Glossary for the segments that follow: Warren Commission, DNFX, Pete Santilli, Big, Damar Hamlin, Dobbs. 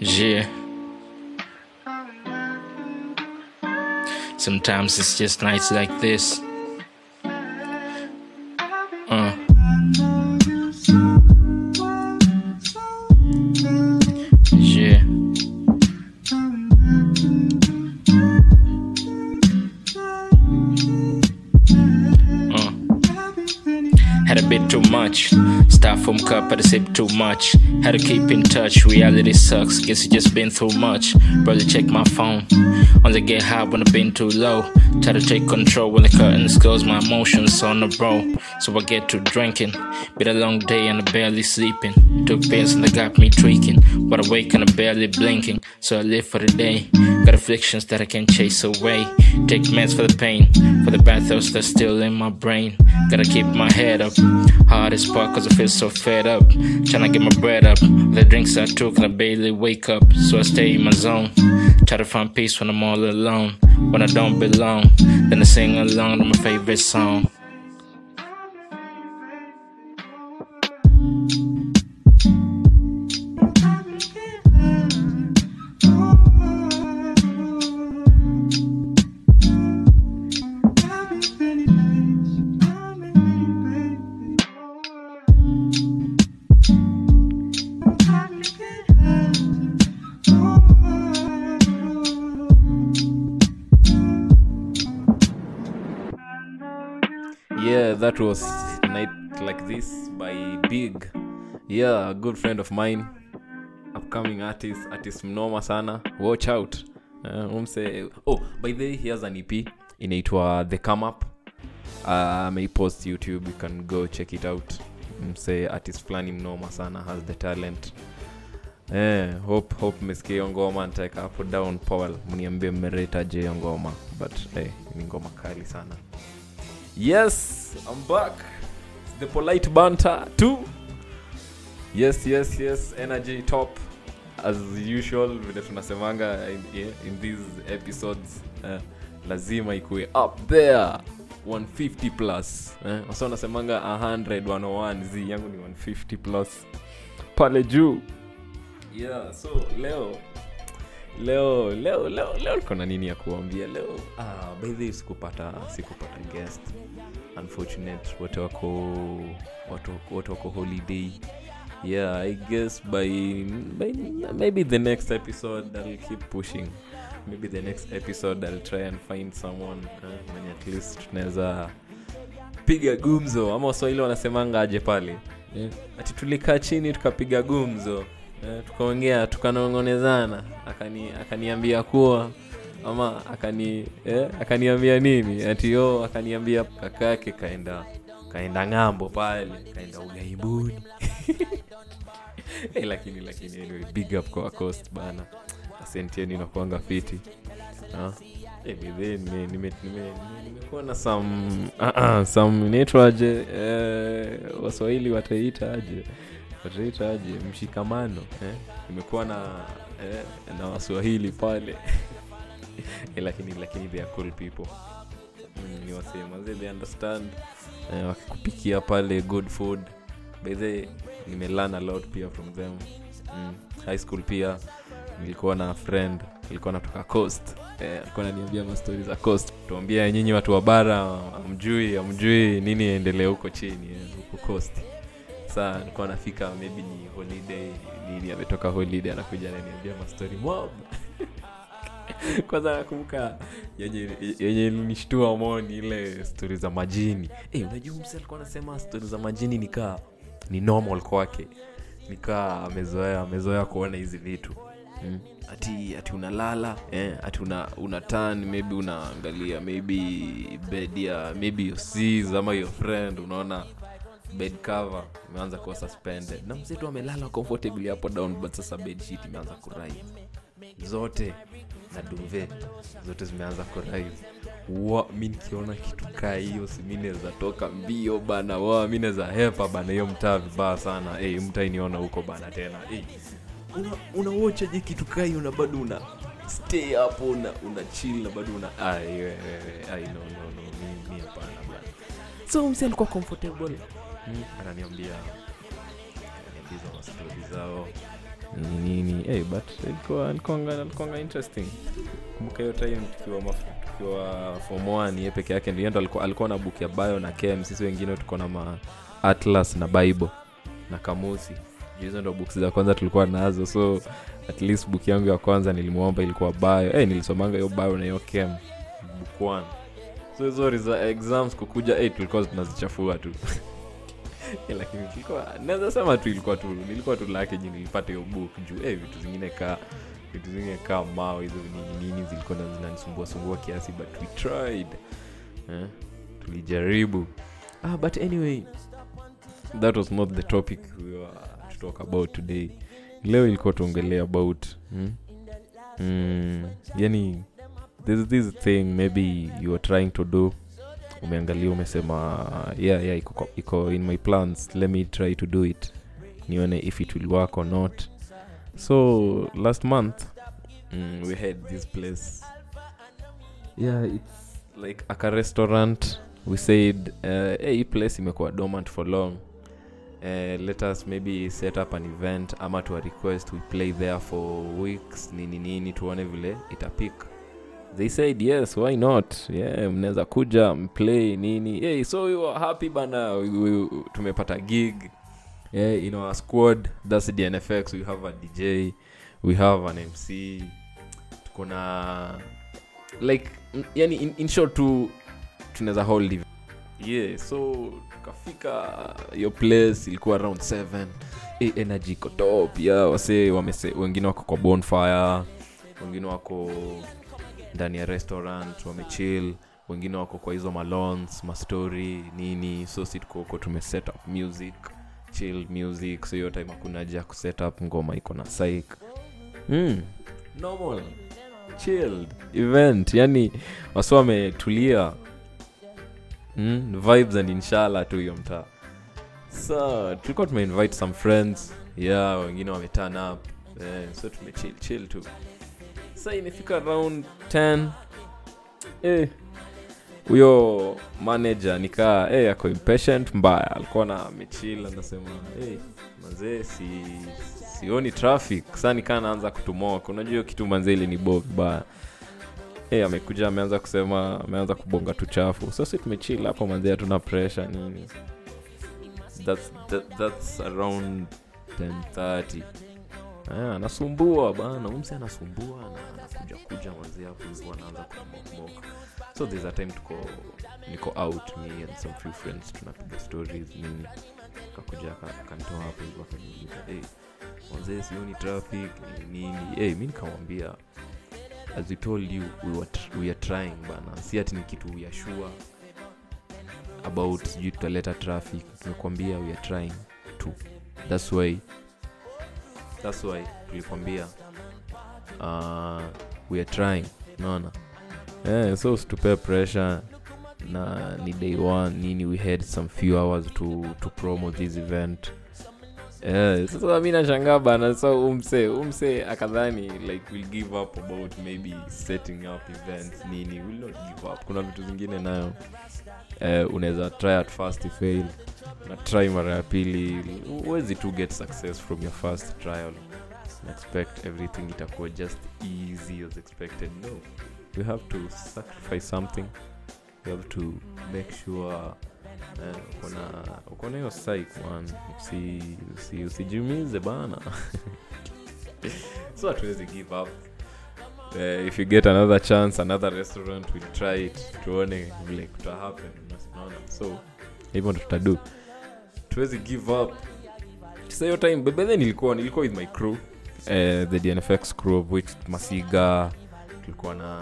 Yeah. Sometimes it's just nights like this. Yeah. Had a bit too much. Styrofoam cup, had a sip too much. Had to keep in touch, reality sucks. Guess you just been through much. Brother, check my phone. Only get high when I've been too low. Try to take control when the curtains close. My emotions on the roll, so I get to drinking. Been a long day and I'm barely sleeping. Took pills and they got me tweaking. But I wake and I'm barely blinking. So I live for the day. Got afflictions that I can't chase away. Take meds for the pain, for the bad thoughts that's still in my brain. Gotta keep my head up. Hard as fuck cause I feel so fed up. Tryna get my bread up. The drinks I took and I barely wake up. So I stay in my zone. Try to find peace when I'm all alone. When I don't belong, then I sing along to my favorite song. Yeah, that was Night Like This by Big. Yeah, a good friend of mine, upcoming artist mnoma sana, watch out. Oh, by the way, he has an EP inaitwa The Come Up. May post YouTube, you can go check it out. Artist flani mnoma sana, has the talent. Hope mesikia ngoma nitaweka hapo down Paul, mniambie mmereta je ngoma, but ni ngoma kali sana. Yes, I'm back. It's the polite banter too. Yes. Energy top as usual. Vile tunasemanga in these episodes, lazima ikue up there. 150 plus. Wasona semanga 100, 101. Zi yangu ni 150 plus. Pale juu. Yeah, so leo kuna nini ya kuambia leo? By the way, sikupata guest, unfortunate. Watu wako holiday. Yeah, I guess by maybe the next episode I'll keep pushing. Maybe the next episode I'll try and find someone when at least tunaweza piga gumzo, ama Swahili wanasemanga aje pale. Yeah. Ati tulikaa chini tukapiga gumzo. Tukaongea tukanongonezana, akaniambia kuwa ama akaniambia nini, ati yo akaniambia kakake kaenda ngambo pale, kaenda ugaibuni. Lakini anyway, big up kwa cost bana, asanteni na kuanga fiti. Nimekuwa na some nitroje, Waswahili wataitaje mshikamano. Nimekuwa na Waswahili pale. Lakini they are cool people. Ni wasema they understand. Wakikupikia pale good food. By the way, nimelearn a lot pia from them. High school pia nilikuwa na friend, alikuwa anatoka coast. Alikuwa ananiambia ma stories za coast. Tuambia nyinyi watu wa bara amjui nini endelee huko chini, huko coast. Sasa nilikuwa nafika maybe ni holiday nini, ametoka holiday anakuja ananiambia ma story mob. Kwanza nakumbuka yenye ilinishtua moyo ile story za majini. Unajua mse alikuwa anasema story za majini nikaa ni normal kwake, nikaa amezoea kuona hizi vitu. Ati unalala, ati una turn, maybe unaangalia maybe bed ya maybe you see ama your friend, unaona bed cover imeanza kuwa suspended na msitu amelala comfortably hapo down, but sasa bed sheet imeanza ku rise zote na duvet zote zimeanza ku rise. Mimi nikiona kitu kaa hiyo si mimi naweza toka mbio bana. Mimi naweza hepa bana, hiyo mtaa vibaya sana. Mtainiona huko bana tena. Una watch je kitu kaa hiyo na bado una stay hapo, una chill na bado una no mimi hapana bana. So msema kwa comfortable. ananiambia mastori zao nini. Hey, but ilikuwa interesting. Kumbuka hiyo time tukiwa form 1 yeye peke yake ndio alikuwa na book ya bio na chem, sisi wengine tuko na Atlas na Bible na Kamusi. Hizo ndio books za kwanza tulikuwa nazo, so at least book yangu ya kwanza nilimuomba ilikuwa bio. Hey, nilisomanga hiyo bio na hiyo chem book 1. So hizo za exams kukuja 8 tulikuwa tunazichafua tu. Lakini nilikuwa tu lakini nilipata hiyo book juu vitu zingine kaa mawe hizo nini zilikuwa zinanisumbua kiasi, but we tried. Tulijaribu. But anyway, that was not the topic we were to talk about today. Leo ilikuwa tuongelea about yani there's this thing maybe you are trying to do. Umeangalia umesema yeah iko in my plans, let me try to do it, nione if it will work or not. So last month we had this place, yeah, it's like a restaurant. We said hey, place imekuwa dormant for long, let us maybe set up an event ama to a request we play there for weeks nini tuone vile itapika. They said yes, why not, yeah, mnaweza kuja mplay nini. Hey, so we were happy bana, we tumepata gig, yeah, in our squad. That's the DNFX. We have a DJ, we have an MC, tuko na like yani in short tu tunaweza hold it. Yeah, so tukafika your place ilikuwa around 7. Hey, energy iko top, yeah, wase wengine wako kwa bonfire, wengine wako ndani ya restaurant wamechill, wengine wako kwa hizo malons mastory nini. So sit huko tumeset up music, chill music. So hiyo time hakuna haja kuset up ngoma, iko na psych normal chilled event, yani wasi wametulia vibes and inshallah tu hiyo mtaa. So tulikuwa tumeinvite some friends, yeah, wengine wame turn up, so tumechill tu. Sasa imefika around 10. Huyo manager nikaa ako impatient mbaya. Alikuwa na mechill anasema manzee sioni traffic. Sasa nikaa naanza kutumoka. Unajua hiyo kitu manzee ile ni bog ba. Amekuja ameanza kusema, ameanza kubonga tu chafu. Sasa sisi tumechill hapo manzee, hatuna pressure nini. That's around 10:30. Anasumbua bana, msi anasumbua na anakuja mwanzo hapo hizo anaanza kumoka. So there's a time niko out, me and some few friends tunapiga stories nini. Akakuja akanitoa hapo hivyo akaniambia mwanzo sioni traffic nini. Mimi nikamwambia as I told you we are trying bana. Si ati ni kitu we are sure about you to let traffic. Nimekwambia we are trying to. That's why tulikwambia we are trying, unaona. So stupid pressure na ni day one nini. We had some few hours to promote this event. Sasa mimi nashangaa bana, so umse akadhani like we'll give up about maybe setting up events nini. We'll not give up, kuna vitu vingine nayo unaweza try at first to fail na try mara ya pili. Huwezi to get success from your first trial and expect everything itakuwa just easy as expected. No, you have to sacrifice something, you have to make sure uko na hiyo psych one, usijiumize bana. So hatuwezi give up. If you get another chance, another restaurant, we'll try it, tuone vile kuta happen, unaona. So hivyo ndo tutadu, tuwezi give up. Sasa hiyo time bebe nilikuwa with my crew, the DNFX crew, of which Masiga tulikuwa na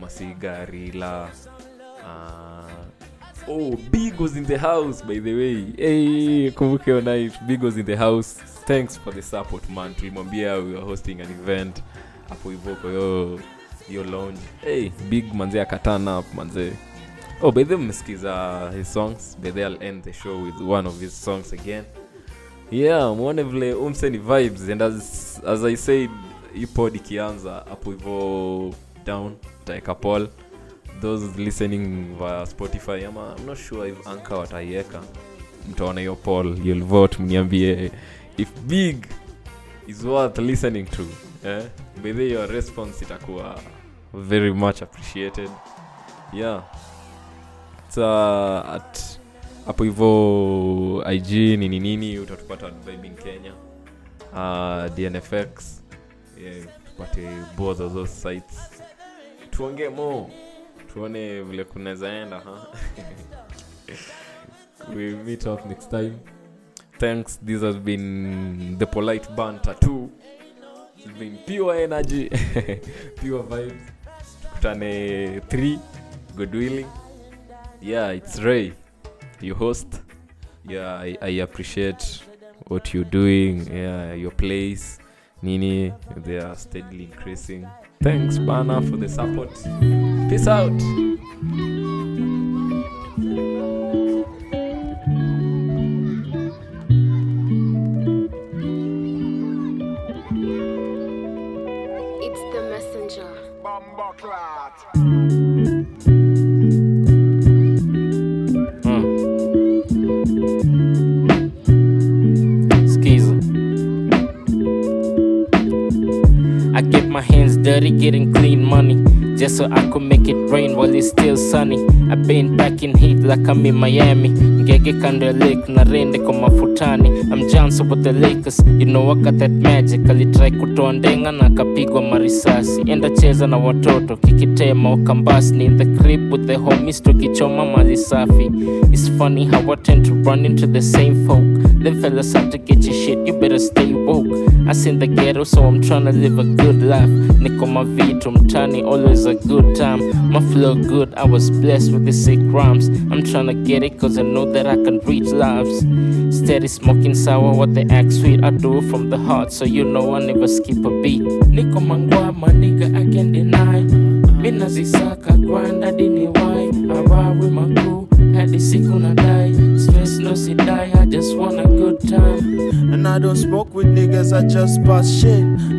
Masiga Rila, Big was in the house, by the way. Kumbuke on night Big was in the house. Thanks for the support man. Tulimwambia we were hosting an event hapo hivyo kwa yo lounge. Big manzee akatana hapo manzee. By the way, msikiza his songs. By the way, I'll end the show with one of his songs again. Yeah, muone vile umseni vibes. And as I said, hii pod ikianza hapo hivyo down take a poll. Those listening via Spotify, I'm not sure if Anchor wataiweka mtaona hiyo poll, you'll vote mniambie if Big is worth listening to. With your response itakuwa very much appreciated. Yeah. It's at hapo hivyo IG nini nini utatupata at Vibing Kenya. DNFX. Yeah, tupate both of those sites. Tuongee more. Tuone vile kunaweza enda ha. We meet up next time. Thanks. This has been the polite banter too. It's been pure energy, pure vibes. Tukutane 3. Good willing. Yeah, it's Ray, your host. Yeah, I appreciate what you're doing. Yeah, your plays. Nini, they are steadily increasing. Thanks, Bana, for the support. Peace out. Getting clean money just so I could make it rain while it's still sunny. I've been back in heat like I'm in Miami. Ngege kando lake na rende kwa mafutani. I'm Johnson with the Lakers, you know I got that magic. Alitry kutoandenga na kapigwa marisasi. Enda cheza na watoto, kikitema wakambasni. In the crib with the homies tukichoma mali safi. It's funny how I tend to run into the same folk. Them fellas have to get your shit, you better stay woke. I seen the ghetto, so I'm tryna live a good life. Niko mavitu mtani, always a good time. My flow good, I was blessed with the sick rhymes. I'm tryna get it cause I know that I can reach lives. Steady smoking sour, what they act sweet. I do it from the heart, so you know I never skip a beat. Niko mangwa, my nigga, I can't deny. Mina zisaka, grind, I didn't why. I ride with my crew, hadi siku na die. Stress no si die, I just want a good time. And I don't smoke with niggas, I just pass shit.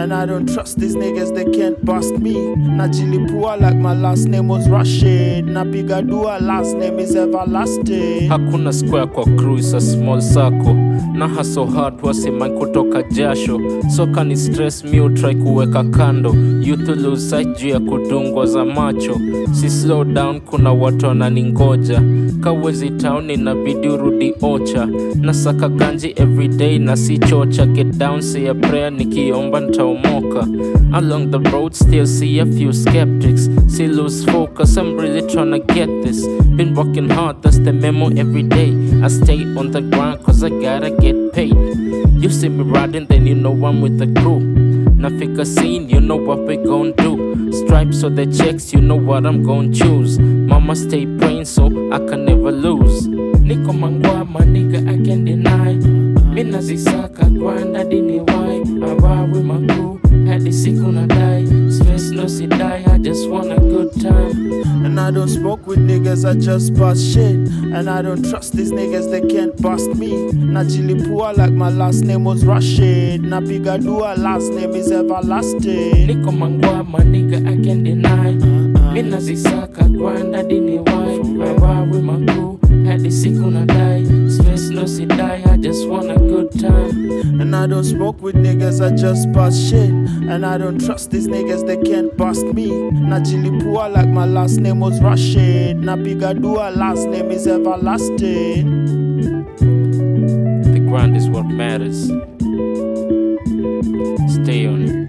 And I don't trust these niggas, they can't bust me. Najilipua like my last name was Rashid. Napigadua last name is everlasting. Hakuna square kwa crew, it's a small circle. Na hustle hard wasema kutoka jasho. So can it stress me, utry kuweka kando. You to lose sight juu ya kudungwa za macho. Si slow down, kuna watu wananingoja. Kawezi town inabidi urudi ocha. Nasaka ganji everyday na si chocha. Get down, say a prayer, nikiomba nitaomoka. Along the road still see a few skeptics. See lose focus, I'm really tryna get this. Been working hard, that's the memo every day. I stay on the grind cause I gotta get paid. You see me riding, then you know I'm with the crew. Nafika scene, you know what we gon' do. Stripes or the checks, you know what I'm gon' choose. Mama stay praying so I can never lose. Niko mangwa, my nigga, I can't deny. Mina zisaka, grind, I didn't why. I ride with my crew, hadi siku na die. Stress no si die, I just want a good time. And I don't smoke with niggas, I just pass shit. And I don't trust these niggas, they can't bust me. Najilipua like my last name was Rashid. Napigadua last name is everlasting. Niko mangwa, my nigga, I can't deny. Mina zisaka, grind, I didn't why. I ride with my crew, hadi siku na die. Stress no si die, I just want a good time. And I don't smoke with niggas, I just pass shit. And I don't trust these niggas, they can't bust me. Najilipua like my last name was Rashid. Napigadua last name is everlasting. The grind is what matters. Stay on it.